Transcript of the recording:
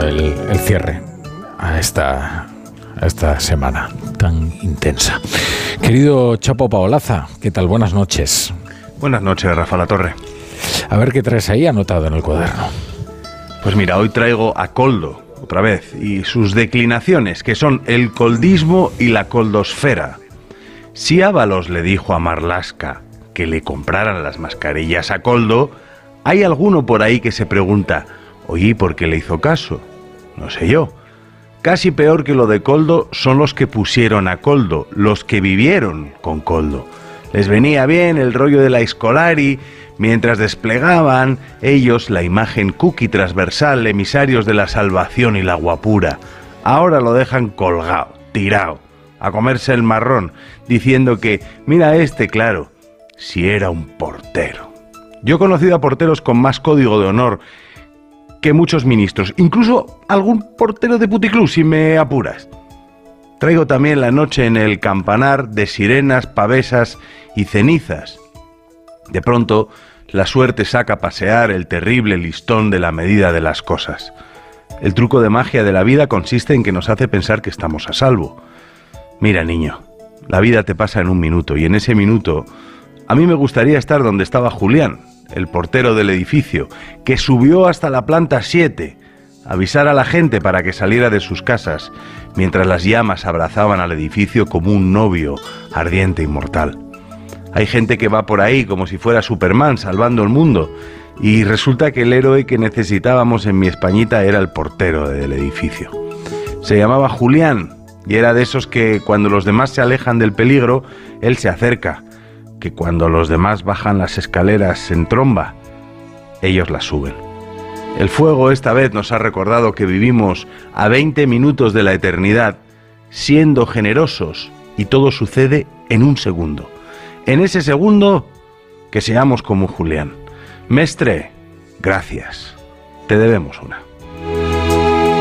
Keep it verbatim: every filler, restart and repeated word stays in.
sido el, el cierre a esta, a esta semana tan intensa. Querido Chapu Apaolaza, ¿qué tal? Buenas noches. Buenas noches, Rafa Latorre. A ver qué traes ahí anotado en el cuaderno. Pues mira, hoy traigo a Koldo, otra vez, y sus declinaciones, que son el coldismo y la coldosfera. Si Ábalos le dijo a Marlaska que le compraran las mascarillas a Koldo, hay alguno por ahí que se pregunta, oye, ¿por qué le hizo caso? No sé yo. Casi peor que lo de Koldo son los que pusieron a Koldo, los que vivieron con Koldo. Les venía bien el rollo de la Escolari, mientras desplegaban ellos la imagen cookie transversal, emisarios de la salvación y la guapura. Ahora lo dejan colgado, tirado, a comerse el marrón, diciendo que, mira este, claro, si era un portero. Yo he conocido a porteros con más código de honor que muchos ministros, incluso algún portero de puticlub, si me apuras. Traigo también la noche en el campanar de sirenas, pavesas y cenizas. De pronto, la suerte saca a pasear el terrible listón de la medida de las cosas. El truco de magia de la vida consiste en que nos hace pensar que estamos a salvo. Mira, niño, la vida te pasa en un minuto, y en ese minuto a mí me gustaría estar donde estaba Julián, el portero del edificio, que subió hasta la planta siete, avisar a la gente para que saliera de sus casas, mientras las llamas abrazaban al edificio como un novio ardiente y mortal. Hay gente que va por ahí como si fuera Superman salvando el mundo, y resulta que el héroe que necesitábamos en mi Españita era el portero del edificio. Se llamaba Julián, y era de esos que cuando los demás se alejan del peligro, él se acerca, que cuando los demás bajan las escaleras en tromba, ellos las suben. El fuego esta vez nos ha recordado que vivimos a veinte minutos de la eternidad, siendo generosos, y todo sucede en un segundo. En ese segundo, que seamos como Julián. Mestre, gracias. Te debemos una.